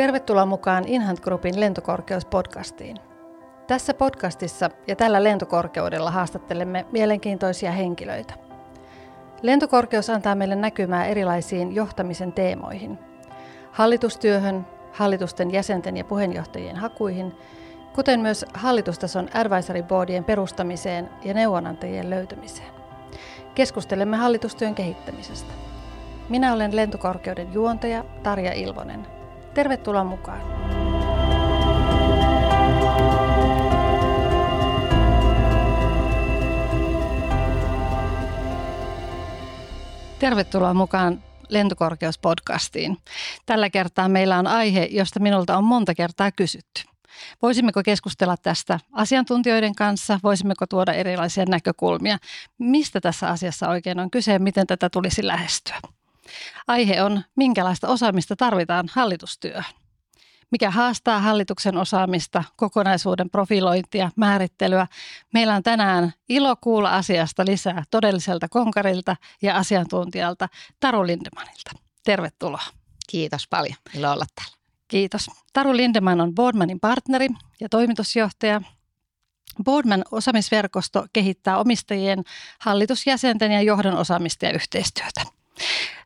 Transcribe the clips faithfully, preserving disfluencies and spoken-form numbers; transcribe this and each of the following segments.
Tervetuloa mukaan InHunt Groupin Lentokorkeus-podcastiin. Tässä podcastissa ja tällä lentokorkeudella haastattelemme mielenkiintoisia henkilöitä. Lentokorkeus antaa meille näkymää erilaisiin johtamisen teemoihin. Hallitustyöhön, hallitusten jäsenten ja puheenjohtajien hakuihin, kuten myös hallitustason advisory boardien perustamiseen ja neuvonantajien löytämiseen. Keskustelemme hallitustyön kehittämisestä. Minä olen Lentokorkeuden juontaja Tarja Ilvonen. Tervetuloa mukaan! Tervetuloa mukaan Lentokorkeus-podcastiin. Tällä kertaa meillä on aihe, josta minulta on monta kertaa kysytty. Voisimmeko keskustella tästä asiantuntijoiden kanssa? Voisimmeko tuoda erilaisia näkökulmia? Mistä tässä asiassa oikein on kyse ja miten tätä tulisi lähestyä? Aihe on, minkälaista osaamista tarvitaan hallitustyöhön. Mikä haastaa hallituksen osaamista, kokonaisuuden profilointia, määrittelyä. Meillä on tänään ilo kuulla asiasta lisää todelliselta konkarilta ja asiantuntijalta Taru Lindemanilta. Tervetuloa. Kiitos paljon. Ilo olla täällä. Kiitos. Taru Lindeman on Boardmanin partneri ja toimitusjohtaja. Boardman osaamisverkosto kehittää omistajien, hallitusjäsenten ja johdon osaamista ja yhteistyötä.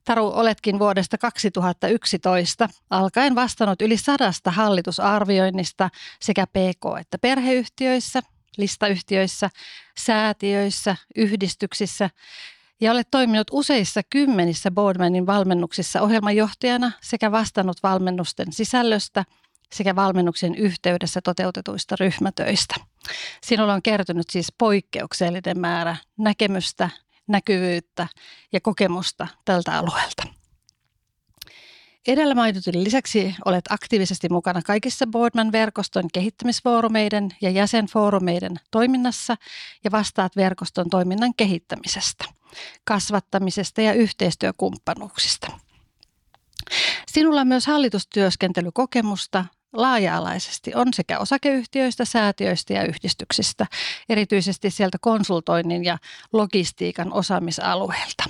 Taru, oletkin vuodesta kaksituhattayksitoista alkaen vastannut yli sadasta hallitusarvioinnista sekä pk- että perheyhtiöissä, listayhtiöissä, säätiöissä, yhdistyksissä ja olet toiminut useissa kymmenissä Boardmanin valmennuksissa ohjelmanjohtajana sekä vastannut valmennusten sisällöstä sekä valmennuksen yhteydessä toteutetuista ryhmätöistä. Sinulla on kertynyt siis poikkeuksellinen määrä näkemystä, näkyvyyttä ja kokemusta tältä alueelta. Edellä mainitun lisäksi olet aktiivisesti mukana kaikissa Boardman-verkoston kehittämisfoorumeiden ja jäsenfoorumeiden toiminnassa ja vastaat verkoston toiminnan kehittämisestä, kasvattamisesta ja yhteistyökumppanuuksista. Sinulla on myös hallitustyöskentelykokemusta. Laaja-alaisesti on sekä osakeyhtiöistä, säätiöistä ja yhdistyksistä, erityisesti sieltä konsultoinnin ja logistiikan osaamisalueelta.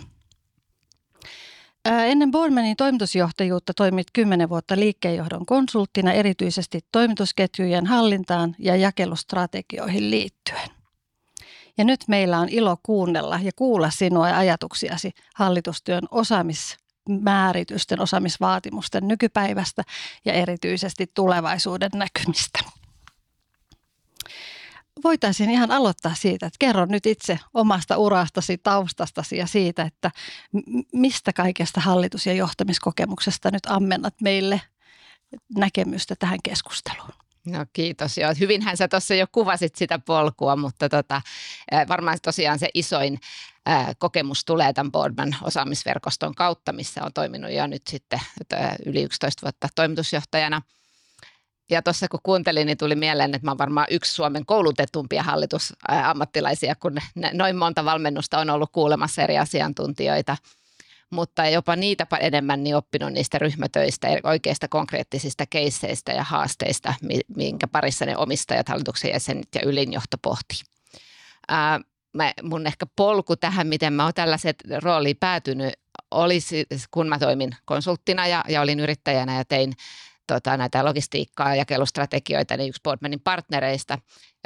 Ennen Boardmanin toimitusjohtajuutta toimit kymmenen vuotta liikkeenjohdon konsulttina erityisesti toimitusketjujen hallintaan ja jakelustrategioihin liittyen. Ja nyt meillä on ilo kuunnella ja kuulla sinua ja ajatuksiasi hallitustyön osaamis määritysten, osaamisvaatimusten nykypäivästä ja erityisesti tulevaisuuden näkymistä. Voitaisiin ihan aloittaa siitä, että kerro nyt itse omasta urastasi, taustastasi ja siitä, että mistä kaikesta hallitus- ja johtamiskokemuksesta nyt ammennat meille näkemystä tähän keskusteluun. No kiitos. Joo. Hyvinhän sä tuossa jo kuvasit sitä polkua, mutta tota, varmaan tosiaan se isoin kokemus tulee tämän Boardman osaamisverkoston kautta, missä on toiminut jo nyt sitten yli yksitoista vuotta toimitusjohtajana. Ja tuossa kun kuuntelin, niin tuli mieleen, että mä oon varmaan yksi Suomen koulutetumpia hallitusammattilaisia, kun noin monta valmennusta on ollut kuulemassa eri asiantuntijoita. Mutta jopa niitä enemmän niin oppinut niistä ryhmätöistä, oikeista konkreettisista keisseistä ja haasteista, minkä parissa ne omistajat, hallituksen jäsenet ja ylinjohto pohtii. Ää, mä, mun ehkä polku tähän, miten mä oon tällaiset rooliin päätynyt, oli kun mä toimin konsulttina ja, ja olin yrittäjänä ja tein tota, näitä logistiikkaa ja jakelustrategioita, niin yksi Boardmanin partnereista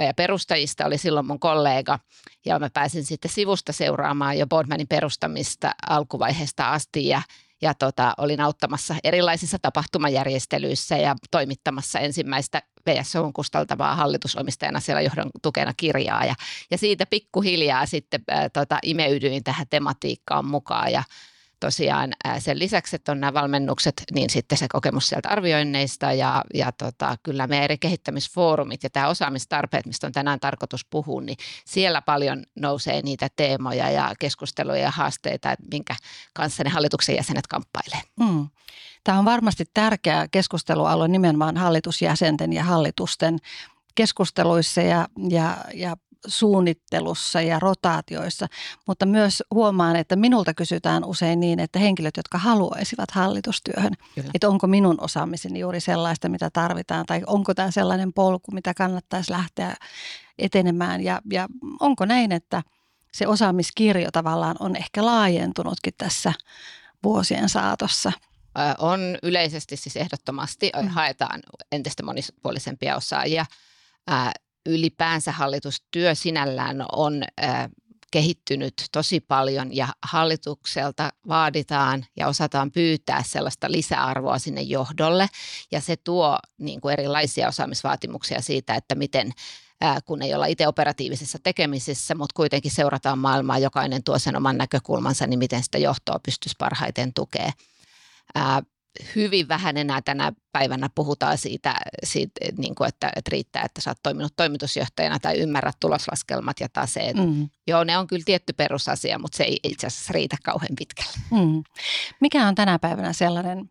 ja perustajista oli silloin mun kollega, ja mä pääsin sitten sivusta seuraamaan jo Boardmanin perustamista alkuvaiheesta asti, ja, ja tota, olin auttamassa erilaisissa tapahtumajärjestelyissä ja toimittamassa ensimmäistä V S O:n kustaltavaa hallitusomistajana siellä johdon tukena kirjaa, ja, ja siitä pikkuhiljaa sitten äh, tota, imeydyin tähän tematiikkaan mukaan, ja tosiaan sen lisäksi, että on nämä valmennukset, niin sitten se kokemus sieltä arvioinneista ja, ja tota, kyllä meidän eri kehittämisfoorumit ja tämä osaamistarpeet, mistä on tänään tarkoitus puhua, niin siellä paljon nousee niitä teemoja ja keskusteluja ja haasteita, että minkä kanssa ne hallituksen jäsenet kamppailee. Mm. Tämä on varmasti tärkeä keskustelualue nimenomaan hallitusjäsenten ja hallitusten keskusteluissa ja, ja, ja suunnittelussa ja rotaatioissa, mutta myös huomaan, että minulta kysytään usein niin, että henkilöt, jotka haluaisivat hallitustyöhön, Kyllä. että onko minun osaamiseni juuri sellaista, mitä tarvitaan, tai onko tämä sellainen polku, mitä kannattaisi lähteä etenemään, ja, ja onko näin, että se osaamiskirjo tavallaan on ehkä laajentunutkin tässä vuosien saatossa on yleisesti siis ehdottomasti, haetaan entistä monipuolisempia osaajia. Ylipäänsä hallitustyö sinällään on kehittynyt tosi paljon ja hallitukselta vaaditaan ja osataan pyytää sellaista lisäarvoa sinne johdolle ja se tuo niin kuin erilaisia osaamisvaatimuksia siitä, että miten kun ei olla itse operatiivisessa tekemisessä, mutta kuitenkin seurataan maailmaa, jokainen tuo sen oman näkökulmansa, niin miten sitä johtoa pystyisi parhaiten tukea. Hyvin vähän enää tänä päivänä puhutaan siitä, siitä niin kuin että, että riittää, että sä oot toiminut toimitusjohtajana tai ymmärrät tuloslaskelmat ja taseet. Mm. Joo, ne on kyllä tietty perusasia, mutta se ei itse asiassa riitä kauhean pitkälle. Mm. Mikä on tänä päivänä sellainen,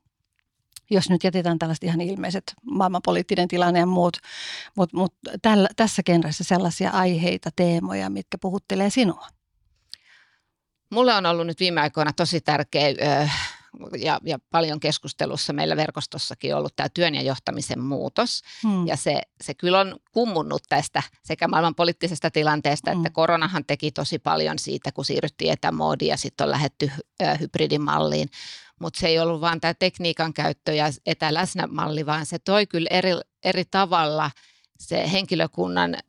jos nyt jätetään tällaiset ihan ilmeiset maailmanpoliittinen tilanne ja muut, mutta mut tässä genressä sellaisia aiheita, teemoja, mitkä puhuttelee sinua? Mulle on ollut nyt viime aikoina tosi tärkeä... Öö, Ja, ja paljon keskustelussa meillä verkostossakin on ollut tämä työn ja johtamisen muutos. Mm. Ja se, se kyllä on kummunnut tästä sekä maailman poliittisesta tilanteesta, mm. että koronahan teki tosi paljon siitä, kun siirryttiin etämoodiin ja sitten on lähdetty ö, hybridimalliin. Mutta se ei ollut vaan tämä tekniikan käyttö ja etäläsnämalli, vaan se toi kyllä eri, eri tavalla se henkilökunnan ö,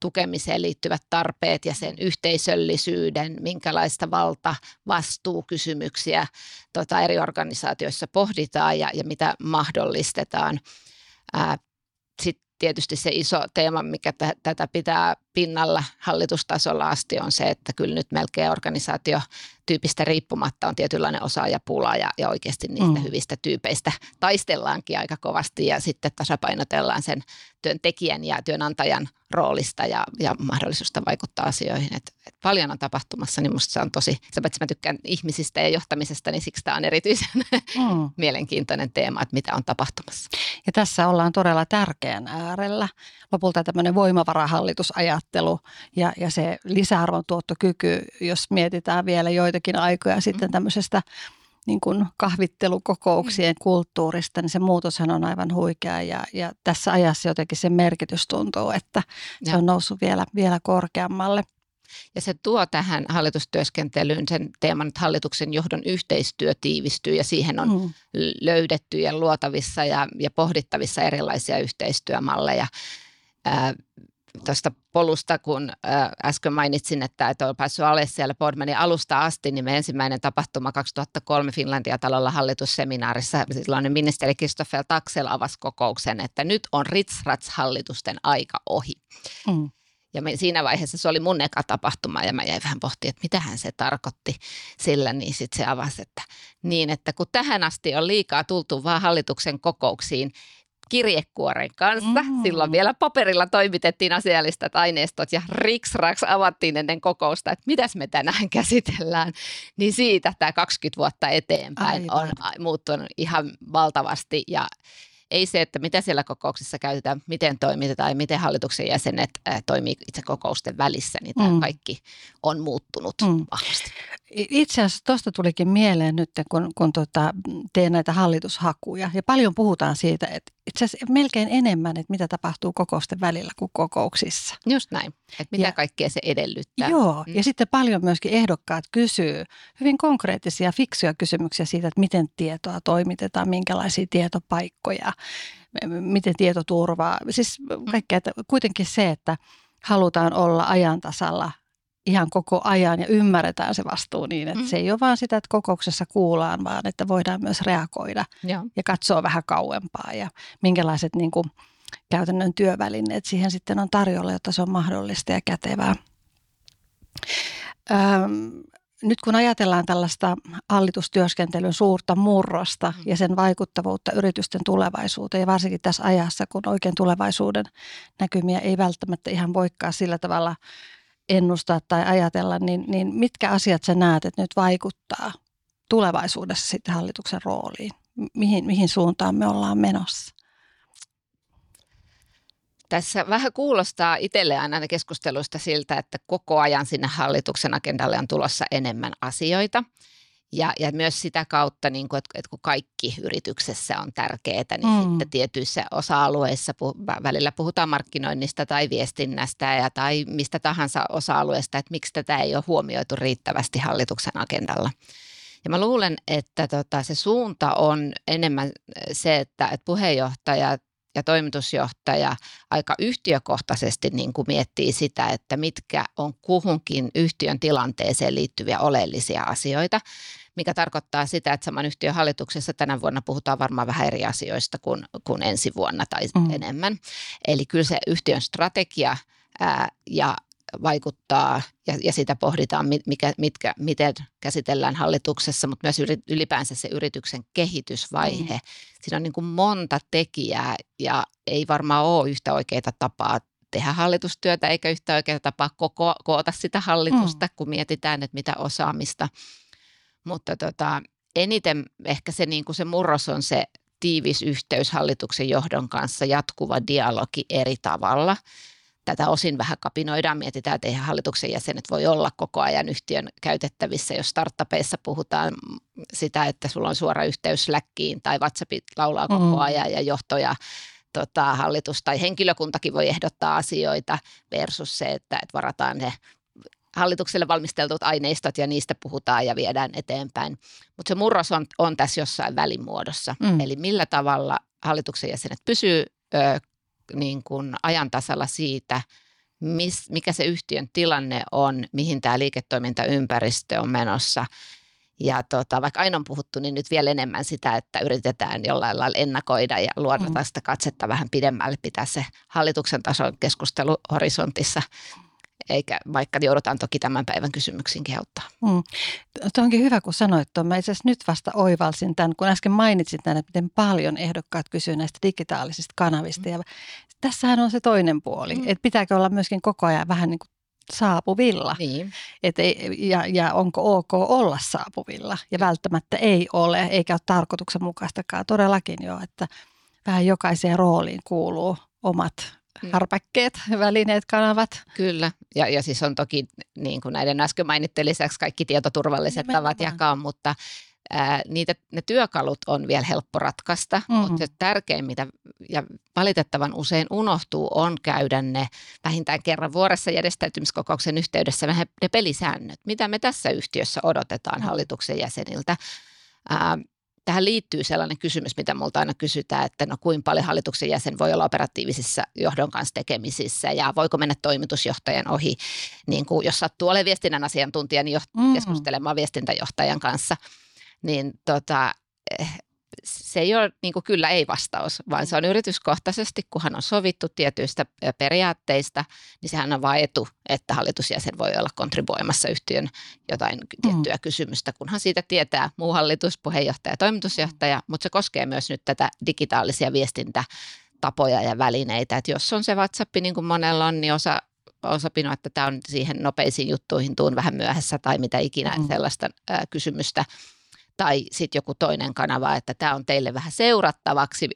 tukemiseen liittyvät tarpeet ja sen yhteisöllisyyden, minkälaista valta, vastuukysymyksiä tota, eri organisaatioissa pohditaan ja, ja mitä mahdollistetaan. Sitten tietysti se iso teema, mikä t- tätä pitää pinnalla hallitustasolla asti on se, että kyllä nyt melkein organisaatiotyypistä riippumatta on tietynlainen osaajapula ja, ja oikeasti niistä mm. hyvistä tyypeistä taistellaankin aika kovasti ja sitten tasapainotellaan sen työntekijän ja työnantajan roolista ja, ja mahdollisuutta vaikuttaa asioihin. Et, et paljon on tapahtumassa, niin musta se on tosi, sä paitsi mä tykkään ihmisistä ja johtamisesta, niin siksi tämä on erityisen mm. mielenkiintoinen teema, että mitä on tapahtumassa. Ja tässä ollaan todella tärkeän äärellä. Lopulta tämmöinen voimavarahallitusajat. Ja, ja se lisäarvon tuottokyky, jos mietitään vielä joitakin aikoja sitten tämmöisestä niin kuin kahvittelukokouksien kulttuurista, niin se muutoshan on aivan huikea ja, ja tässä ajassa jotenkin sen merkitys tuntuu, että se on noussut vielä, vielä korkeammalle. Ja se tuo tähän hallitustyöskentelyyn sen teeman, että hallituksen johdon yhteistyö tiivistyy ja siihen on mm. löydetty ja luotavissa ja, ja pohdittavissa erilaisia yhteistyömalleja. Äh, Tuosta polusta, kun äsken mainitsin, että, että olen päässyt alle siellä Boardmanin alusta asti, niin me ensimmäinen tapahtuma kaksituhattakolme Finlandia-talolla hallitusseminaarissa, silloin ministeri Kristoffel Taksel avasi kokouksen, että nyt on ritsrats-hallitusten aika ohi. Mm. Ja me, siinä vaiheessa se oli mun eka tapahtuma ja mä jäin vähän pohtimaan, että mitähän se tarkoitti sillä, niin sitten se avasi, että niin, että kun tähän asti on liikaa tultu vaan hallituksen kokouksiin, kirjekuoren kanssa. Mm. Silloin vielä paperilla toimitettiin asiallistat aineistot ja riksraks avattiin ennen kokousta, että mitäs me tänään käsitellään. Niin siitä tämä kaksikymmentä vuotta eteenpäin aivan. On muuttunut ihan valtavasti ja ei se, että mitä siellä kokouksissa käytetään, miten toimitetaan ja miten hallituksen jäsenet äh, toimii itse kokousten välissä, niin tämä mm. kaikki on muuttunut mm. vahvasti. Itse asiassa tuosta tulikin mieleen nyt, kun, kun tota, teen näitä hallitushakuja ja paljon puhutaan siitä, että itse asiassa melkein enemmän, että mitä tapahtuu kokousten välillä kuin kokouksissa. Just näin, että mitä ja, kaikkea se edellyttää. Joo, mm. ja sitten paljon myöskin ehdokkaat kysyy hyvin konkreettisia, fiksuja kysymyksiä siitä, että miten tietoa toimitetaan, minkälaisia tietopaikkoja, miten tieto turvaa. Siis kaikkea, että kuitenkin se, että halutaan olla ajan tasalla ihan koko ajan ja ymmärretään se vastuu niin, että mm. se ei ole vaan sitä, että kokouksessa kuullaan, vaan että voidaan myös reagoida ja, ja katsoa vähän kauempaa ja minkälaiset niin kuin, käytännön työvälineet siihen sitten on tarjolla, jotta se on mahdollista ja kätevää. Öm, nyt kun ajatellaan tällaista hallitustyöskentelyn suurta murrosta mm. ja sen vaikuttavuutta yritysten tulevaisuuteen ja varsinkin tässä ajassa, kun oikein tulevaisuuden näkymiä ei välttämättä ihan voikaan sillä tavalla ennustaa tai ajatella, niin, niin mitkä asiat sä näet, että nyt vaikuttaa tulevaisuudessa sitten hallituksen rooliin? Mihin, mihin suuntaan me ollaan menossa? Tässä vähän kuulostaa itselle aina keskusteluista siltä, että koko ajan sinne hallituksen agendalle on tulossa enemmän asioita. Ja, ja myös sitä kautta, niin kun, että kun kaikki yrityksessä on tärkeää, niin mm. sitten tietyissä osa-alueissa puh- välillä puhutaan markkinoinnista tai viestinnästä ja, tai mistä tahansa osa-alueesta, että miksi tätä ei ole huomioitu riittävästi hallituksen agendalla. Ja mä luulen, että tota, se suunta on enemmän se, että, että puheenjohtaja ja toimitusjohtaja aika yhtiökohtaisesti niin kuin miettii sitä, että mitkä on kuhunkin yhtiön tilanteeseen liittyviä oleellisia asioita, mikä tarkoittaa sitä, että saman yhtiön hallituksessa tänä vuonna puhutaan varmaan vähän eri asioista kuin, kuin ensi vuonna tai mm. enemmän. Eli kyllä se yhtiön strategia ää, ja vaikuttaa ja, ja sitä pohditaan, mikä, mitkä, miten käsitellään hallituksessa, mutta myös ylipäänsä se yrityksen kehitysvaihe. Mm. Siinä on niin kuin monta tekijää ja ei varmaan ole yhtä oikeaa tapaa tehdä hallitustyötä eikä yhtä oikeaa tapaa koko, koota sitä hallitusta, mm. kun mietitään, että mitä osaamista. Mutta tota, eniten ehkä se, niin kuin se murros on se tiivis yhteys hallituksen johdon kanssa, jatkuva dialogi eri tavalla. Tätä osin vähän kapinoidaan, mietitään, että eihän hallituksen jäsenet voi olla koko ajan yhtiön käytettävissä, jos startupeissa puhutaan sitä, että sulla on suora yhteys Slackiin tai WhatsAppit laulaa koko mm-hmm. ajan ja johtoja. Tota, hallitus tai henkilökuntakin voi ehdottaa asioita versus se, että et varataan ne hallitukselle valmisteltut aineistot ja niistä puhutaan ja viedään eteenpäin. Mutta se murros on, on tässä jossain välimuodossa. Mm. Eli millä tavalla hallituksen jäsenet pysyy ö, niin kuin ajan tasalla siitä, mis, mikä se yhtiön tilanne on, mihin tämä liiketoimintaympäristö on menossa. Ja tota, vaikka aina on puhuttu, niin nyt vielä enemmän sitä, että yritetään jollain lailla ennakoida ja luoda mm. sitä katsetta vähän pidemmälle, pitää se hallituksen tason keskustelu horisontissa. Eikä vaikka joudutaan toki tämän päivän kysymyksiinkin auttaa. Mm. Tuo onkin hyvä, kun sanoit tuon. Mä itse asiassa nyt vasta oivalsin tämän, kun äsken mainitsin tämän, että miten paljon ehdokkaat kysyy näistä digitaalisista kanavista. Mm. Ja tässähän on se toinen puoli, mm. että pitääkö olla myöskin koko ajan vähän niin kuin saapuvilla. Niin. Et ei, ja, ja onko ok olla saapuvilla. Ja välttämättä ei ole, eikä ole tarkoituksenmukaistakaan todellakin jo, että vähän jokaiseen rooliin kuuluu omat harpäkkeet, välineet, kanavat. Kyllä, ja, ja siis on toki niin kuin näiden äsken mainittujen lisäksi kaikki tietoturvalliset Nimenomaan. tavat jakaa, mutta ää, niitä, ne työkalut on vielä helppo ratkaista, mm-hmm. mutta se tärkein, mitä ja valitettavan usein unohtuu, on käydä ne vähintään kerran vuodessa järjestäytymiskokouksen yhteydessä vähän ne pelisäännöt, mitä me tässä yhtiössä odotetaan mm-hmm. hallituksen jäseniltä. Ää, Tähän liittyy sellainen kysymys, mitä multa aina kysytään, että no kuinka paljon hallituksen jäsen voi olla operatiivisissa johdon kanssa tekemisissä ja voiko mennä toimitusjohtajan ohi, niin kuin jos sattuu olemaan viestinnän asiantuntija, niin joht- keskustelemaan viestintäjohtajan kanssa, niin tota, se ei ole niin kuin kyllä ei vastaus, vaan se on yrityskohtaisesti, kunhan on sovittu tietyistä periaatteista, niin sehän on vain etu, että hallitusjäsen voi olla kontribuoimassa yhtiön jotain tiettyä mm. kysymystä, kunhan siitä tietää muu hallitus, puheenjohtaja ja toimitusjohtaja, mm. mutta se koskee myös nyt tätä digitaalisia viestintätapoja ja välineitä, että jos on se WhatsApp niin kuin monella on, niin osa on sopinut, että tämä on siihen nopeisiin juttuihin tuun vähän myöhässä tai mitä ikinä mm. sellaista ää, kysymystä. Tai sitten joku toinen kanava, että tämä on teille vähän seurattavaksi,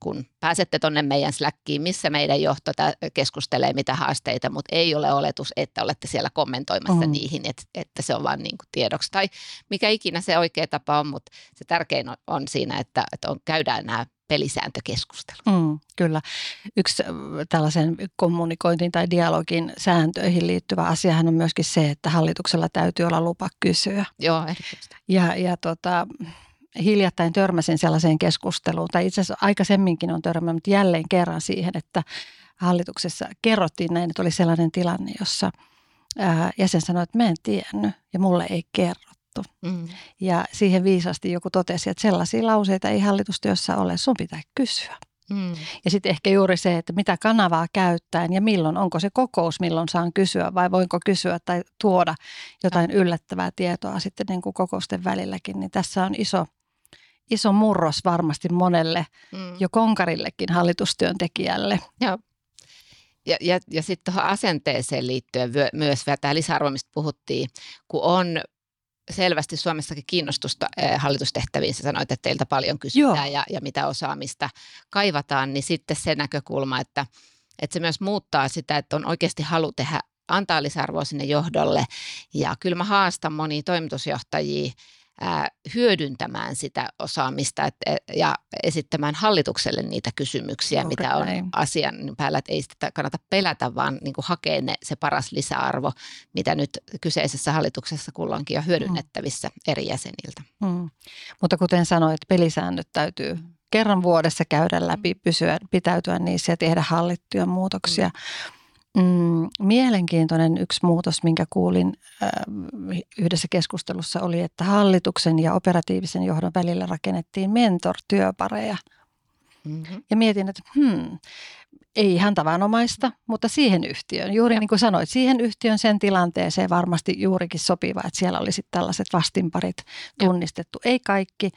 kun pääsette tuonne meidän Slackiin, missä meidän johto keskustelee mitä haasteita, mutta ei ole oletus, että olette siellä kommentoimassa mm. niihin, että, että se on vaan niin kuin tiedoksi. Tai mikä ikinä se oikea tapa on, mutta se tärkein on siinä, että, että on, käydään nämä pelisääntökeskustelut. Mm, kyllä. Yksi tällaisen kommunikointiin tai dialogin sääntöihin liittyvä asiahan on myöskin se, että hallituksella täytyy olla lupa kysyä. Joo, erityisesti. Ja, ja tota, hiljattain törmäsin sellaiseen keskusteluun, tai itse asiassa aikaisemminkin on törmännyt jälleen kerran siihen, että hallituksessa kerrottiin näin, että oli sellainen tilanne, jossa ää, jäsen sanoi, että mä en tiennyt ja mulle ei kerro. Mm. Ja siihen viisasti joku totesi, että sellaisia lauseita ei hallitustyössä ole, sun pitää kysyä. Mm. Ja sitten ehkä juuri se, että mitä kanavaa käyttäen ja milloin, onko se kokous, milloin saan kysyä vai voinko kysyä tai tuoda jotain yllättävää tietoa sitten niin kuin kokousten välilläkin, niin tässä on iso, iso murros varmasti monelle, mm. jo konkarillekin hallitustyöntekijälle. Joo. Ja, ja, ja sitten tuohon asenteeseen liittyen myös vielä tämä lisäarvo, mistä puhuttiin, kun on selvästi Suomessakin kiinnostusta hallitustehtäviin. Sä sanoit, että teiltä paljon kysytään ja, ja mitä osaamista kaivataan, niin sitten se näkökulma, että, että se myös muuttaa sitä, että on oikeasti halu tehdä, antaa lisäarvoa sinne johdolle. Ja kyllä mä haastan monia toimitusjohtajia ää, hyödyntämään sitä osaamista et, ja esittämään hallitukselle niitä kysymyksiä, okay, mitä on asian päällä. Et ei sitä kannata pelätä, vaan niin kuin hakee ne, se paras lisäarvo, mitä nyt kyseisessä hallituksessa kulloinkin on hyödynnettävissä mm. eri jäseniltä. Mm. Mutta kuten sanoit, pelisäännöt täytyy kerran vuodessa käydä läpi, pysyä, pitäytyä niissä ja tehdä hallittuja muutoksia. Mm. Mm, mielenkiintoinen yksi muutos, minkä kuulin äh, yhdessä keskustelussa oli, että hallituksen ja operatiivisen johdon välillä rakennettiin mentor-työpareja. Mm-hmm. Ja mietin, että hmm, ei ihan tavanomaista, mutta siihen yhtiöön, juuri ja. Niin kuin sanoit, siihen yhtiön sen tilanteeseen varmasti juurikin sopiva, että siellä oli sitten tällaiset vastinparit tunnistettu. Ja. Ei kaikki,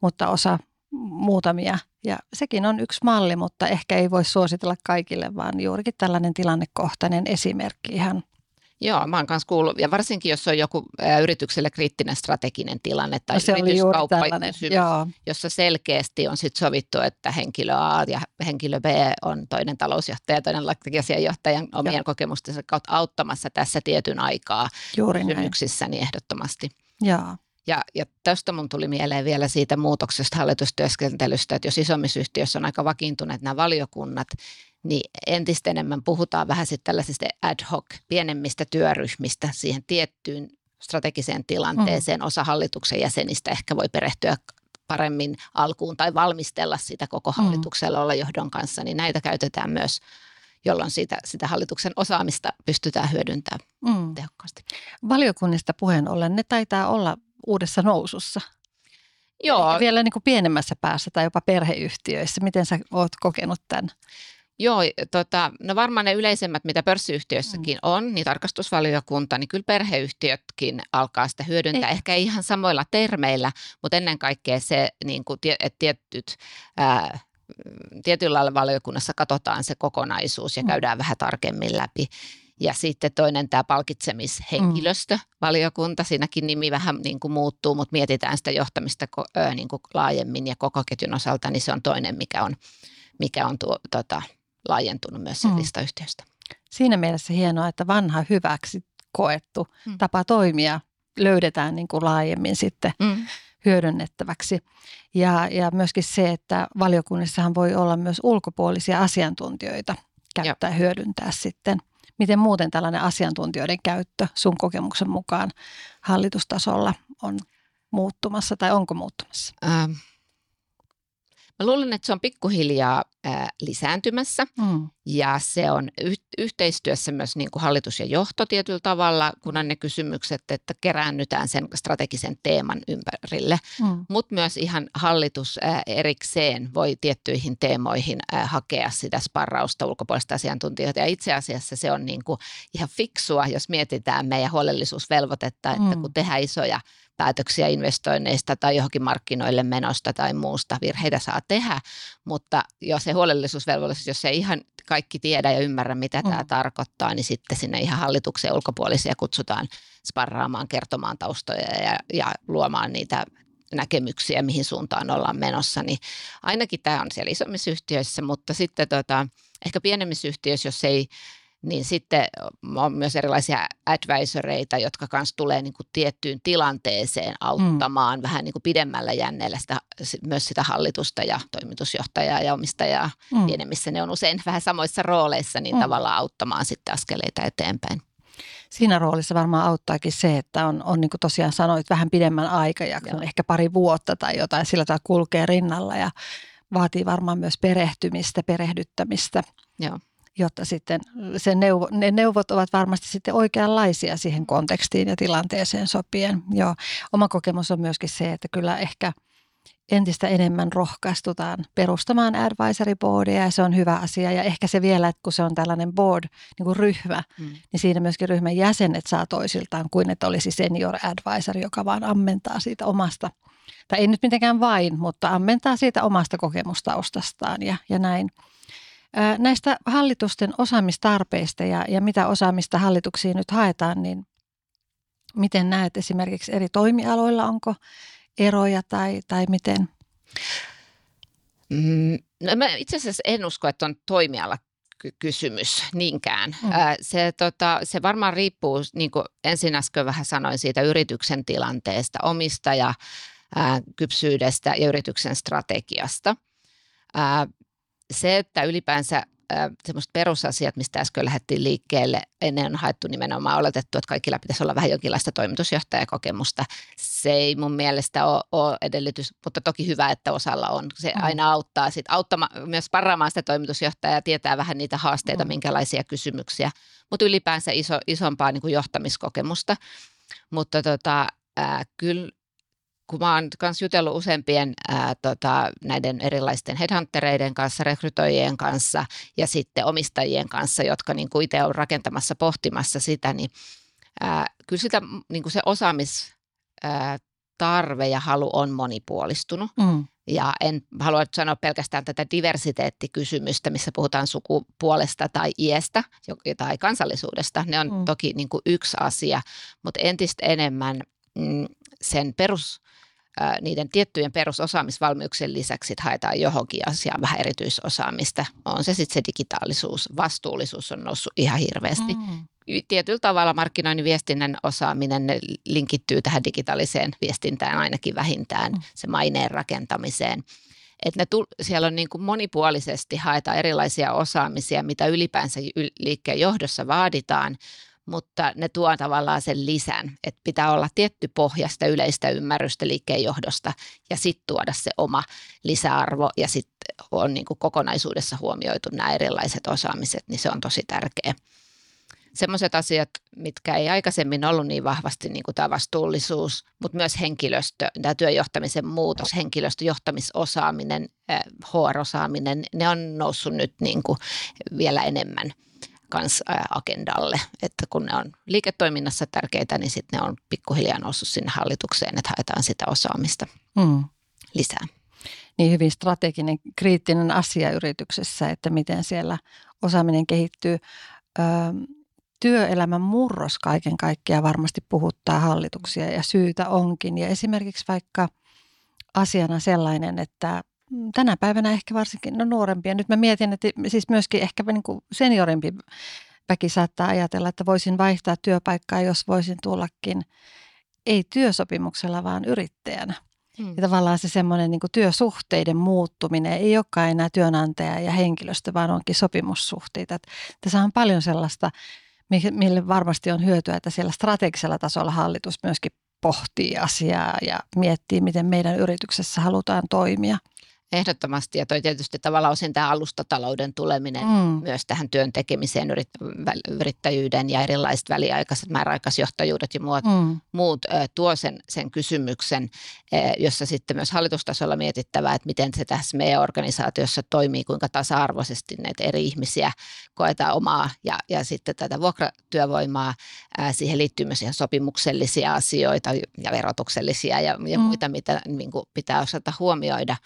mutta osa muutamia. Ja sekin on yksi malli, mutta ehkä ei voi suositella kaikille, vaan juurikin tällainen tilannekohtainen esimerkki ihan. Joo, mä oon kanssa kuullut, ja varsinkin jos on joku ä, yritykselle kriittinen strateginen tilanne tai no yrityskauppakysymys, jossa selkeästi on sit sovittu, että henkilö A ja henkilö B on toinen talousjohtaja ja toinen lakkiasianjohtajan omien Joo. kokemustensa kautta auttamassa tässä tietyn aikaa kysymyksissä, niin ehdottomasti. Joo. Ja, ja tästä mun tuli mieleen vielä siitä muutoksesta hallitustyöskentelystä, että jos isommissa yhtiöissä on aika vakiintuneet nämä valiokunnat, niin entistä enemmän puhutaan vähän sitten tällaisista ad hoc pienemmistä työryhmistä siihen tiettyyn strategiseen tilanteeseen. Mm. Osa hallituksen jäsenistä ehkä voi perehtyä paremmin alkuun tai valmistella sitä koko hallituksella olla johdon kanssa, niin näitä käytetään myös, jolloin siitä, sitä hallituksen osaamista pystytään hyödyntämään mm. tehokkaasti. Valiokunnista puheen ollen, ne taitaa olla uudessa nousussa. Joo. Eli vielä niin kuin pienemmässä päässä tai jopa perheyhtiöissä. Miten sä oot kokenut tämän? Joo, tota, no varmaan ne yleisemmät, mitä pörssiyhtiöissäkin mm. on, niin tarkastusvaliokunta, niin kyllä perheyhtiötkin alkaa sitä hyödyntää. Ei. Ehkä ihan samoilla termeillä, mutta ennen kaikkea se, niin kuin, että tietyt... Ää, tietyllä lailla valiokunnassa katsotaan se kokonaisuus ja käydään mm. vähän tarkemmin läpi. Ja sitten toinen tämä palkitsemishenkilöstövaliokunta, siinäkin nimi vähän niin kuin muuttuu, mutta mietitään sitä johtamista niin kuin laajemmin ja koko ketjun osalta, niin se on toinen, mikä on, mikä on tuo, tota, laajentunut myös mm. listayhtiöstä. Siinä mielessä hienoa, että vanha hyväksi koettu mm. tapa toimia löydetään niin kuin laajemmin sitten mm. hyödynnettäväksi. Ja, ja myöskin se, että valiokunnissahan voi olla myös ulkopuolisia asiantuntijoita käyttää ja hyödyntää sitten. Miten muuten tällainen asiantuntijoiden käyttö sun kokemuksen mukaan hallitustasolla on muuttumassa tai onko muuttumassa? Ähm. Mä luulen, että se on pikkuhiljaa äh, lisääntymässä mm. ja se on yh- yhteistyössä myös niin kuin hallitus ja johto tietyllä tavalla, kun on ne kysymykset, että keräännytään sen strategisen teeman ympärille. Mm. Mutta myös ihan hallitus äh, erikseen voi tiettyihin teemoihin äh, hakea sitä sparrausta ulkopuolista asiantuntijoita. Ja itse asiassa se on niin kuin ihan fiksua, jos mietitään meidän huolellisuusvelvoitetta, että mm. kun tehdään isoja päätöksiä investoinneista tai johonkin markkinoille menosta tai muusta. Virheitä saa tehdä, mutta jos se huolellisuusvelvollisuus, jos ei ihan kaikki tiedä ja ymmärrä, mitä mm. tämä tarkoittaa, niin sitten sinne ihan hallituksen ulkopuolisia kutsutaan sparraamaan, kertomaan taustoja ja, ja luomaan niitä näkemyksiä, mihin suuntaan ollaan menossa. Niin ainakin tämä on siellä isommissa yhtiöissä, mutta sitten tota, ehkä pienemmissä yhtiöissä, jos ei niin sitten on myös erilaisia advisoreita, jotka kanssa tulee niin kuin tiettyyn tilanteeseen auttamaan mm. vähän niin kuin pidemmällä jänneellä sitä, myös sitä hallitusta ja toimitusjohtajaa ja omistajaa mm. pienemmissä. Ne on usein vähän samoissa rooleissa, niin mm. tavallaan auttamaan sitten askeleita eteenpäin. Siinä roolissa varmaan auttaakin se, että on, on niin kuin tosiaan sanoit vähän pidemmän aikajakson, ehkä pari vuotta tai jotain, sillä tavalla kulkee rinnalla ja vaatii varmaan myös perehtymistä, perehdyttämistä. Joo. Jotta sitten se neuvo, ne neuvot ovat varmasti sitten oikeanlaisia siihen kontekstiin ja tilanteeseen sopien. Joo. Oma kokemus on myöskin se, että kyllä ehkä entistä enemmän rohkaistutaan perustamaan advisory boardia ja se on hyvä asia. Ja ehkä se vielä, että kun se on tällainen board, niin kuin ryhmä, mm. niin siinä myöskin ryhmän jäsenet saa toisiltaan kuin että olisi senior advisory, joka vaan ammentaa siitä omasta, tai ei nyt mitenkään vain, mutta ammentaa siitä omasta kokemustaustastaan ja, ja näin. Näistä hallitusten osaamistarpeista ja, ja mitä osaamista hallituksiin nyt haetaan, niin miten näet esimerkiksi eri toimialoilla, onko eroja tai, tai miten? Mm, no mä itse asiassa en usko, että on toimiala kysymys niinkään. Mm. Se, tota, se varmaan riippuu, niin kuin ensin äsken vähän sanoin, siitä yrityksen tilanteesta, omistaja kypsyydestä ja yrityksen strategiasta. Se, että ylipäänsä semmoiset perusasiat, mistä äsken lähdettiin liikkeelle, ennen on haettu nimenomaan oletettu, että kaikilla pitäisi olla vähän jonkinlaista toimitusjohtajakokemusta. Se ei mun mielestä ole, ole edellytys, mutta toki hyvä, että osalla on. Se aina auttaa sit, auttama, myös paraamaan sitä toimitusjohtajaa ja tietää vähän niitä haasteita, mm. minkälaisia kysymyksiä, mutta ylipäänsä iso, isompaa niin kuin johtamiskokemusta. Mutta tota, äh, kyllä kun mä oon myös jutellut useampien ää, tota, näiden erilaisten headhuntereiden kanssa, rekrytoijien kanssa ja sitten omistajien kanssa, jotka niin kuin itse on rakentamassa, pohtimassa sitä, niin ää, kyllä sitä, niin kuin se osaamistarve ja halu on monipuolistunut. Mm. Ja en halua sanoa pelkästään tätä diversiteettikysymystä, missä puhutaan sukupuolesta tai iästä tai kansallisuudesta. Ne on mm. toki niin kuin yksi asia, mutta entistä enemmän mm, sen perus... niiden tiettyjen perusosaamisvalmiuksien lisäksi haetaan johonkin asiaan vähän erityisosaamista. On se sitten se digitaalisuus, vastuullisuus on noussut ihan hirveästi. Mm. Tietyllä tavalla markkinoinnin viestinnän osaaminen linkittyy tähän digitaaliseen viestintään ainakin vähintään, mm. se maineen rakentamiseen. Et ne tu- siellä on niin kuin monipuolisesti haetaan erilaisia osaamisia, mitä ylipäänsä liikkeen johdossa vaaditaan, mutta ne tuo tavallaan sen lisän, että pitää olla tietty pohja sitä yleistä ymmärrystä liikkeen johdosta ja sitten tuoda se oma lisäarvo ja sitten on niin kuin kokonaisuudessa huomioitu nämä erilaiset osaamiset, niin se on tosi tärkeä. Sellaiset asiat, mitkä ei aikaisemmin ollut niin vahvasti, niin kuin tämä vastuullisuus, mutta myös henkilöstö, tämä työjohtamisen muutos, henkilöstöjohtamisosaaminen, H R-osaaminen, ne on noussut nyt niin kuin vielä enemmän kans agendalle, että kun ne on liiketoiminnassa tärkeitä, niin sitten ne on pikkuhiljaa noussut sinne hallitukseen, että haetaan sitä osaamista mm. lisää. Niin hyvin strateginen, kriittinen asia yrityksessä, että miten siellä osaaminen kehittyy. Öö, työelämän murros kaiken kaikkiaan varmasti puhuttaa hallituksia ja syytä onkin. Ja esimerkiksi vaikka asiana sellainen, että tänä päivänä ehkä varsinkin no nuorempia. Nyt mä mietin, että siis myöskin ehkä niin kuin seniorimpi väki saattaa ajatella, että voisin vaihtaa työpaikkaa, jos voisin tullakin ei työsopimuksella, vaan yrittäjänä. Mm. Ja tavallaan se semmoinen niin kuin työsuhteiden muuttuminen ei olekaan enää työnantaja ja henkilöstö, vaan onkin sopimussuhteita. Että tässä on paljon sellaista, mille varmasti on hyötyä, että siellä strategisella tasolla hallitus myöskin pohtii asiaa ja miettii, miten meidän yrityksessä halutaan toimia. Ehdottomasti, ja toi tietysti tavallaan osin tämä alustatalouden tuleminen mm. myös tähän työn tekemiseen, yrittäjyyden ja erilaiset väliaikaiset määräaikaisjohtajuudet ja muut, mm. muut tuo sen, sen kysymyksen, jossa sitten myös hallitustasolla mietittävää, että miten se tässä meidän organisaatiossa toimii, kuinka tasa-arvoisesti näitä eri ihmisiä koetaan omaa ja, ja sitten tätä vuokratyövoimaa. Siihen liittyy myös ihan sopimuksellisia asioita ja verotuksellisia ja, ja muita, mm. mitä niin kuin pitää osata huomioida.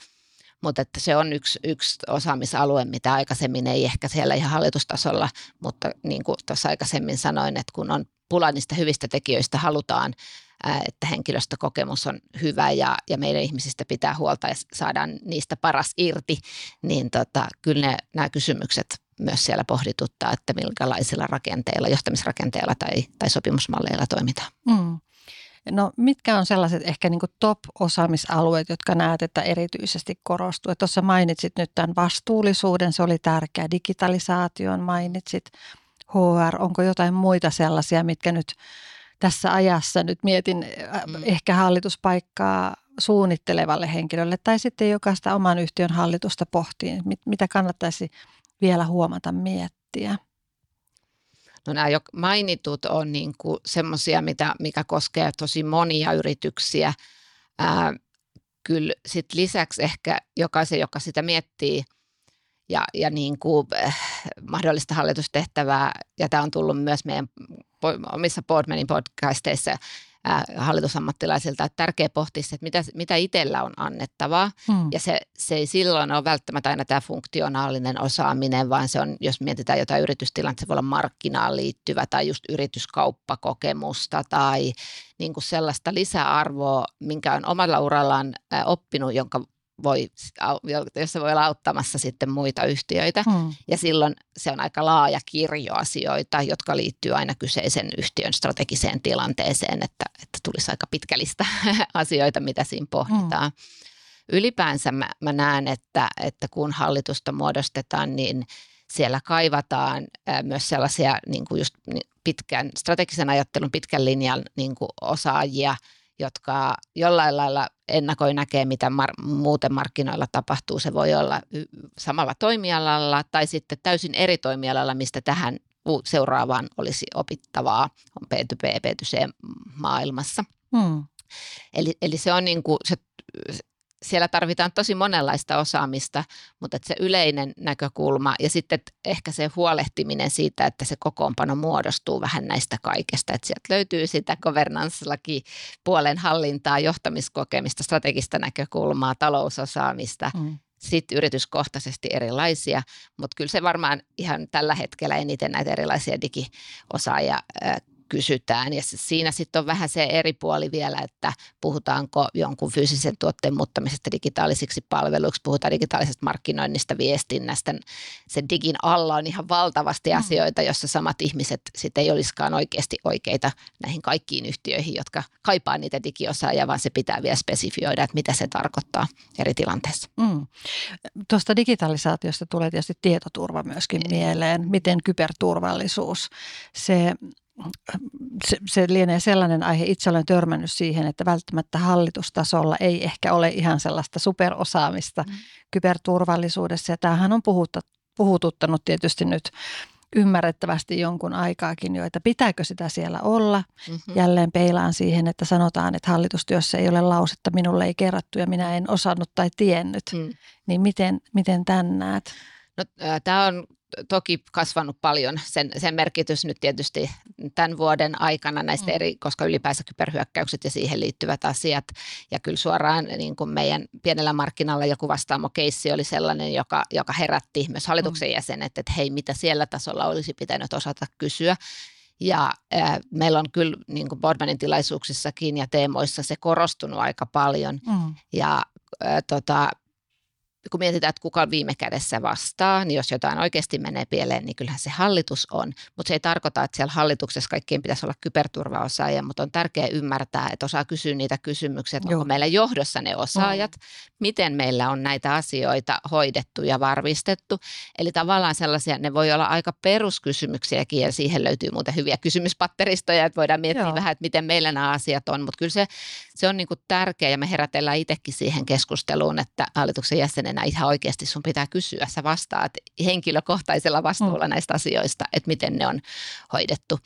Mutta että se on yksi, yksi osaamisalue, mitä aikaisemmin ei ehkä siellä ihan hallitustasolla, mutta niin kuin tuossa aikaisemmin sanoin, että kun on pula niistä hyvistä tekijöistä, halutaan, että henkilöstökokemus on hyvä ja, ja meidän ihmisistä pitää huolta ja saadaan niistä paras irti, niin tota, kyllä ne, nämä kysymykset myös siellä pohdituttaa, että minkälaisilla rakenteilla, johtamisrakenteilla tai, tai sopimusmalleilla toimitaan. Mm. No mitkä on sellaiset ehkä niin kuin top-osaamisalueet, jotka näet, että erityisesti korostuu? Tuossa mainitsit nyt tämän vastuullisuuden, se oli tärkeä. Digitalisaation mainitsit, H R, onko jotain muita sellaisia, mitkä nyt tässä ajassa nyt mietin mm. ehkä hallituspaikkaa suunnittelevalle henkilölle tai sitten joka sitä oman yhtiön hallitusta pohtii, mit, mitä kannattaisi vielä huomata miettiä? No nämä jo mainitut on niin kuin semmoisia, mitä, mikä koskee tosi monia yrityksiä. Ää, kyllä sit lisäksi ehkä jokaisen, joka sitä miettii ja, ja niin kuin, eh, mahdollista hallitustehtävää, ja tämä on tullut myös meidän omissa Boardmanin podcasteissa ää, hallitusammattilaisilta, että tärkeä pohtia se, että mitä, mitä itsellä on annettavaa, mm. ja se, se ei silloin ole välttämättä aina tämä funktionaalinen osaaminen, vaan se on, jos mietitään jotain yritystilannetta, se voi olla markkinaan liittyvä tai just yrityskauppakokemusta tai niin kuin sellaista lisäarvoa, minkä on omalla urallaan oppinut, jonka voi, jossa voi olla auttamassa sitten muita yhtiöitä. Mm. Ja silloin se on aika laaja kirjo asioita, jotka liittyy aina kyseisen yhtiön strategiseen tilanteeseen, että, että tulisi aika pitkällistä asioita, mitä siinä pohditaan. Mm. Ylipäänsä mä, mä näen, että, että kun hallitusta muodostetaan, niin siellä kaivataan myös sellaisia niin kuin just pitkän, strategisen ajattelun pitkän linjan niin kuin osaajia, jotka jollain lailla ennakoi näkee, mitä mar- muuten markkinoilla tapahtuu. Se voi olla samalla toimialalla tai sitten täysin eri toimialalla, mistä tähän seuraavaan olisi opittavaa on P two P, P two C maailmassa. Hmm. Eli, eli se on niin kuin, se, siellä tarvitaan tosi monenlaista osaamista, mutta se yleinen näkökulma ja sitten ehkä se huolehtiminen siitä, että se kokoonpano muodostuu vähän näistä kaikesta. Että sieltä löytyy sitä governance-laki puolen hallintaa, johtamiskokemista, strategista näkökulmaa, talousosaamista, mm. sitten yrityskohtaisesti erilaisia, mutta kyllä se varmaan ihan tällä hetkellä eniten näitä erilaisia digiosaajia kysytään. Ja siinä sitten on vähän se eri puoli vielä, että puhutaanko jonkun fyysisen tuotteen muuttamisesta digitaalisiksi palveluiksi, puhutaan digitaalisesta markkinoinnista, viestinnästä. Sen digin alla on ihan valtavasti asioita, jossa samat ihmiset sitten ei olisikaan oikeasti oikeita näihin kaikkiin yhtiöihin, jotka kaipaa niitä digiosaajia, vaan se pitää vielä spesifioida, että mitä se tarkoittaa eri tilanteissa. Mm. Tuosta digitalisaatiosta tulee tietysti tietoturva myöskin mieleen, miten kyberturvallisuus se... Se, se lienee sellainen aihe. Itse olen törmännyt siihen, että välttämättä hallitustasolla ei ehkä ole ihan sellaista superosaamista mm. kyberturvallisuudessa. Ja tämähän on puhutta, puhututtanut tietysti nyt ymmärrettävästi jonkun aikaakin jo, että pitääkö sitä siellä olla. Mm-hmm. Jälleen peilaan siihen, että sanotaan, että hallitustyössä ei ole lausetta, minulle ei kerrattu ja minä en osannut tai tiennyt. Mm. Niin miten, miten tämän näet? No, tämä on... Toki kasvanut paljon sen, sen merkitys nyt tietysti tämän vuoden aikana näistä mm. eri, koska ylipäänsä kyberhyökkäykset ja siihen liittyvät asiat. Ja kyllä suoraan niin kuin meidän pienellä markkinalla joku vastaamokeissi oli sellainen, joka, joka herätti myös hallituksen mm. jäsenet, että hei, mitä siellä tasolla olisi pitänyt osata kysyä. Ja äh, meillä on kyllä niin kuin Boardmanin tilaisuuksissakin ja teemoissa se korostunut aika paljon. Mm. Ja äh, tota... kun mietitään, että kuka viime kädessä vastaa, niin jos jotain oikeasti menee pieleen, niin kyllähän se hallitus on. Mutta se ei tarkoita, että siellä hallituksessa kaikkien pitäisi olla kyberturvaosaajia, mutta on tärkeää ymmärtää, että osaa kysyä niitä kysymyksiä, että onko meillä johdossa ne osaajat, mm. miten meillä on näitä asioita hoidettu ja varmistettu. Eli tavallaan sellaisia, ne voi olla aika peruskysymyksiäkin ja siihen löytyy muuten hyviä kysymyspatteristoja, että voidaan miettiä Joo. vähän, että miten meillä nämä asiat on. Mutta kyllä se, se on niinku tärkeä ja me herätellään itsekin siihen keskusteluun, että hallituksen jäsenen enää ihan oikeasti sun pitää kysyä. Sä vastaat henkilökohtaisella vastuulla mm. näistä asioista, että miten ne on hoidettu.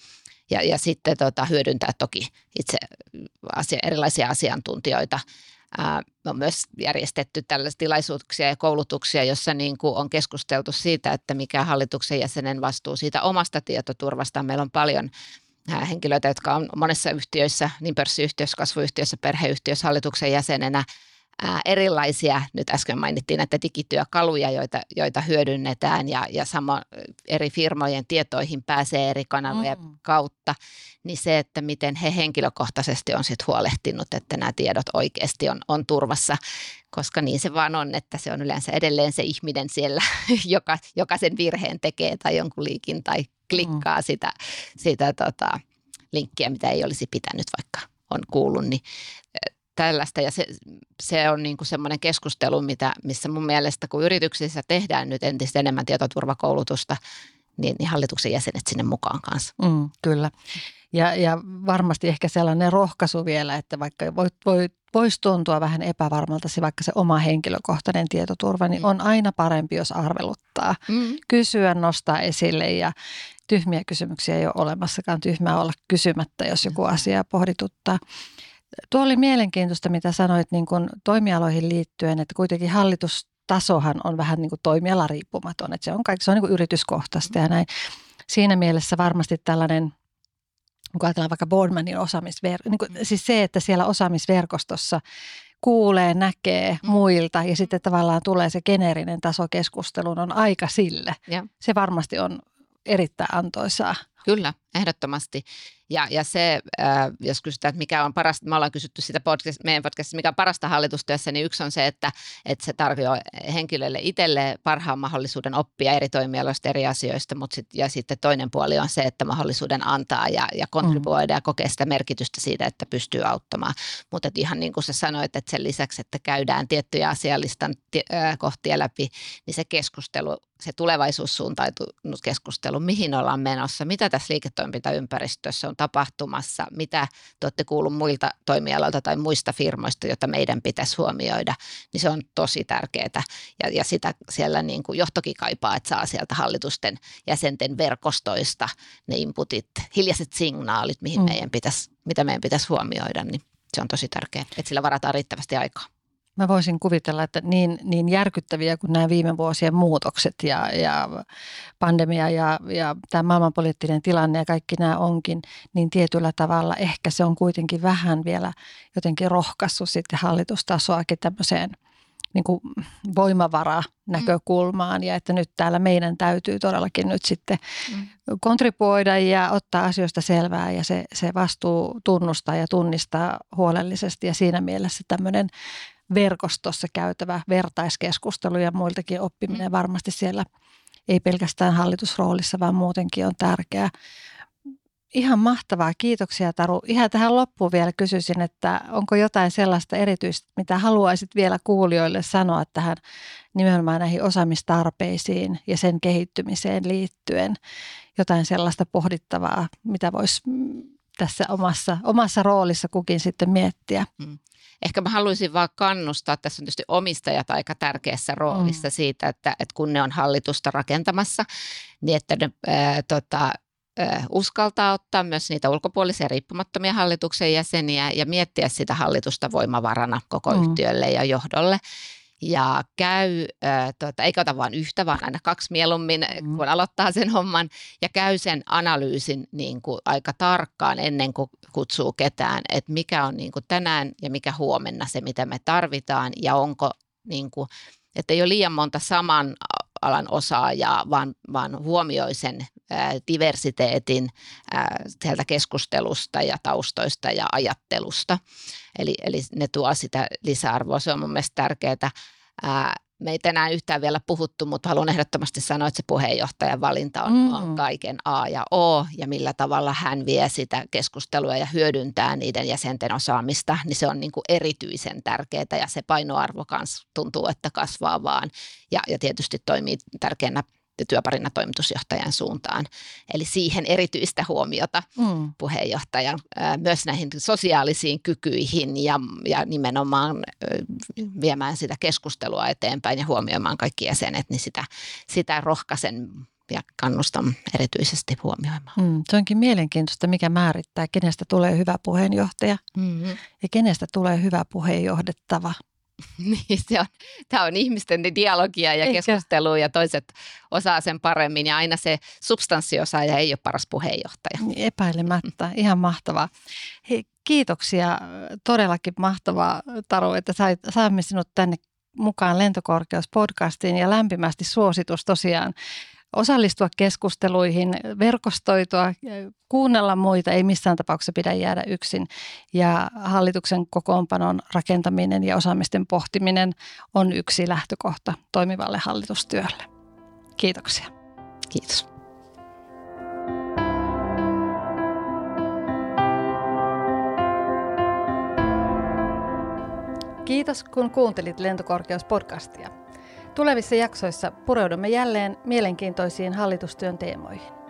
Ja, ja sitten tota, hyödyntää toki itse asia, erilaisia asiantuntijoita. Ää, on myös järjestetty tällaisia tilaisuuksia ja koulutuksia, jossa niin kuin on keskusteltu siitä, että mikä hallituksen jäsenen vastuu siitä omasta tietoturvasta. Meillä on paljon henkilöitä, jotka on monessa yhtiöissä, niin pörssiyhtiössä, kasvuyhtiössä, perheyhtiössä, hallituksen jäsenenä, Ää, erilaisia, nyt äsken mainittiin näitä digityökaluja, joita, joita hyödynnetään ja, ja sama eri firmojen tietoihin pääsee eri kanavien mm. kautta, niin se, että miten he henkilökohtaisesti on sitten huolehtinut, että nämä tiedot oikeasti on, on turvassa, koska niin se vaan on, että se on yleensä edelleen se ihminen siellä, joka, joka sen virheen tekee tai jonkun liikin tai klikkaa mm. sitä, sitä tota, linkkiä, mitä ei olisi pitänyt, vaikka on kuullut, niin tällaista ja se, se on niin kuin semmoinen keskustelu, mitä, missä mun mielestä kun yrityksissä tehdään nyt entistä enemmän tietoturvakoulutusta, niin, niin hallituksen jäsenet sinne mukaan kanssa. Mm, kyllä ja, ja varmasti ehkä sellainen rohkaisu vielä, että vaikka voi, voi, voisi tuntua vähän epävarmalta se vaikka se oma henkilökohtainen tietoturva, niin mm. on aina parempi, jos arveluttaa, mm. kysyä, nostaa esille ja tyhmiä kysymyksiä ei ole olemassakaan, tyhmää olla kysymättä, jos joku asia pohdituttaa. Tuo oli mielenkiintoista, mitä sanoit niin kuin toimialoihin liittyen, että kuitenkin hallitustasohan on vähän niin kuin toimiala riippumaton, että se on, kaikki, se on niin kuin yrityskohtaista ja näin. Siinä mielessä varmasti tällainen, kun ajatellaan vaikka Boardmanin osaamisverkosto, niin kuin, siis se, että siellä osaamisverkostossa kuulee, näkee muilta ja sitten tavallaan tulee se geneerinen taso keskusteluun, on aika sille. Ja. Se varmasti on erittäin antoisaa Kyllä, ehdottomasti. Ja, ja se, äh, jos kysytään, että mikä on parasta, me ollaan kysytty sitä podcast, meidän podcastissa, mikä on parasta hallitustyössä, niin yksi on se, että, että se tarjoaa henkilölle itselle parhaan mahdollisuuden oppia eri toimialoista, eri asioista, mutta sit, ja sitten toinen puoli on se, että mahdollisuuden antaa ja, ja kontribuoida mm. ja kokea sitä merkitystä siitä, että pystyy auttamaan. Mutta ihan niin kuin sä sanoit, että sen lisäksi, että käydään tiettyjä asialistan äh, kohtia läpi, niin se keskustelu, se tulevaisuussuuntautunut keskustelu, mihin ollaan menossa, mitä tässä liiketoimintaympäristössä on tapahtumassa, mitä te olette kuullut muilta toimialoilta tai muista firmoista, joita meidän pitäisi huomioida, niin se on tosi tärkeää. Ja, ja sitä siellä niin kuin johtokin kaipaa, että saa sieltä hallitusten jäsenten verkostoista ne inputit, hiljaiset signaalit, mihin mm. meidän pitäisi, mitä meidän pitäisi huomioida, niin se on tosi tärkeää, että sillä varataan riittävästi aikaa. Mä voisin kuvitella, että niin, niin järkyttäviä kuin nämä viime vuosien muutokset ja, ja pandemia ja, ja tämä maailmanpoliittinen tilanne ja kaikki nämä onkin, niin tietyllä tavalla ehkä se on kuitenkin vähän vielä jotenkin rohkaissut sitten hallitustasoakin tämmöiseen niin kuin voimavaranäkökulmaan ja että nyt täällä meidän täytyy todellakin nyt sitten mm. kontribuoida ja ottaa asioista selvää ja se, se vastuu tunnustaa ja tunnistaa huolellisesti ja siinä mielessä tämmöinen verkostossa käytävä vertaiskeskustelu ja muiltakin oppiminen varmasti siellä ei pelkästään hallitusroolissa, vaan muutenkin on tärkeää. Ihan mahtavaa. Kiitoksia Taru. Ihan tähän loppuun vielä kysyisin, että onko jotain sellaista erityistä, mitä haluaisit vielä kuulijoille sanoa tähän nimenomaan näihin osaamistarpeisiin ja sen kehittymiseen liittyen. Jotain sellaista pohdittavaa, mitä voisi tässä omassa, omassa roolissa kukin sitten miettiä. Mm. Ehkä mä haluaisin vaan kannustaa, tässä on tietysti omistajat aika tärkeässä roolissa mm. siitä, että, että kun ne on hallitusta rakentamassa, niin että ne ää, tota, ää, uskaltaa ottaa myös niitä ulkopuolisia riippumattomia hallituksen jäseniä ja miettiä sitä hallitusta voimavarana koko mm. yhtiölle ja johdolle. Ja käy, äh, tuota, eikä ota vain yhtä, vaan aina kaksi mieluummin, mm. kun aloittaa sen homman. Ja käy sen analyysin niin kuin, aika tarkkaan ennen kuin kutsuu ketään, että mikä on niin kuin, tänään ja mikä huomenna se, mitä me tarvitaan. Ja onko, niin kuin, että ei ole liian monta saman alan osaajaa, vaan, vaan huomioi sen äh, diversiteetin äh, sieltä keskustelusta ja taustoista ja ajattelusta. Eli, eli ne tuo sitä lisäarvoa. Se on mun mielestä tärkeää. Ää, me ei tänään yhtään vielä puhuttu, mutta haluan ehdottomasti sanoa, että se puheenjohtajan valinta on, mm. on kaiken A ja O. Ja millä tavalla hän vie sitä keskustelua ja hyödyntää niiden jäsenten osaamista, niin se on niin kuin erityisen tärkeää. Ja se painoarvo kanssa tuntuu, että kasvaa vaan. Ja, ja tietysti toimii tärkeänä työparina toimitusjohtajan suuntaan. Eli siihen erityistä huomiota mm. puheenjohtajan myös näihin sosiaalisiin kykyihin ja, ja nimenomaan viemään sitä keskustelua eteenpäin ja huomioimaan kaikki jäsenet, niin sitä, sitä rohkaisen ja kannustan erityisesti huomioimaan. Mm, se onkin mielenkiintoista, mikä määrittää, kenestä tulee hyvä puheenjohtaja mm-hmm. ja kenestä tulee hyvä puheenjohdettava. Niin se on, tämä on ihmisten dialogia ja keskustelua ja toiset osaa sen paremmin ja aina se substanssiosaaja ei ole paras puheenjohtaja. Epäilemättä, ihan mahtavaa. Hei, kiitoksia, todellakin mahtavaa Taru, että sait, saimme sinut tänne mukaan Lentokorkeus-podcastiin ja lämpimästi suositus tosiaan osallistua keskusteluihin, verkostoitua, kuunnella muita, ei missään tapauksessa pidä jäädä yksin. Ja hallituksen kokoonpanon rakentaminen ja osaamisten pohtiminen on yksi lähtökohta toimivalle hallitustyölle. Kiitoksia. Kiitos. Kiitos, kun kuuntelit Lentokorkeus-podcastia. Tulevissa jaksoissa pureudumme jälleen mielenkiintoisiin hallitustyön teemoihin.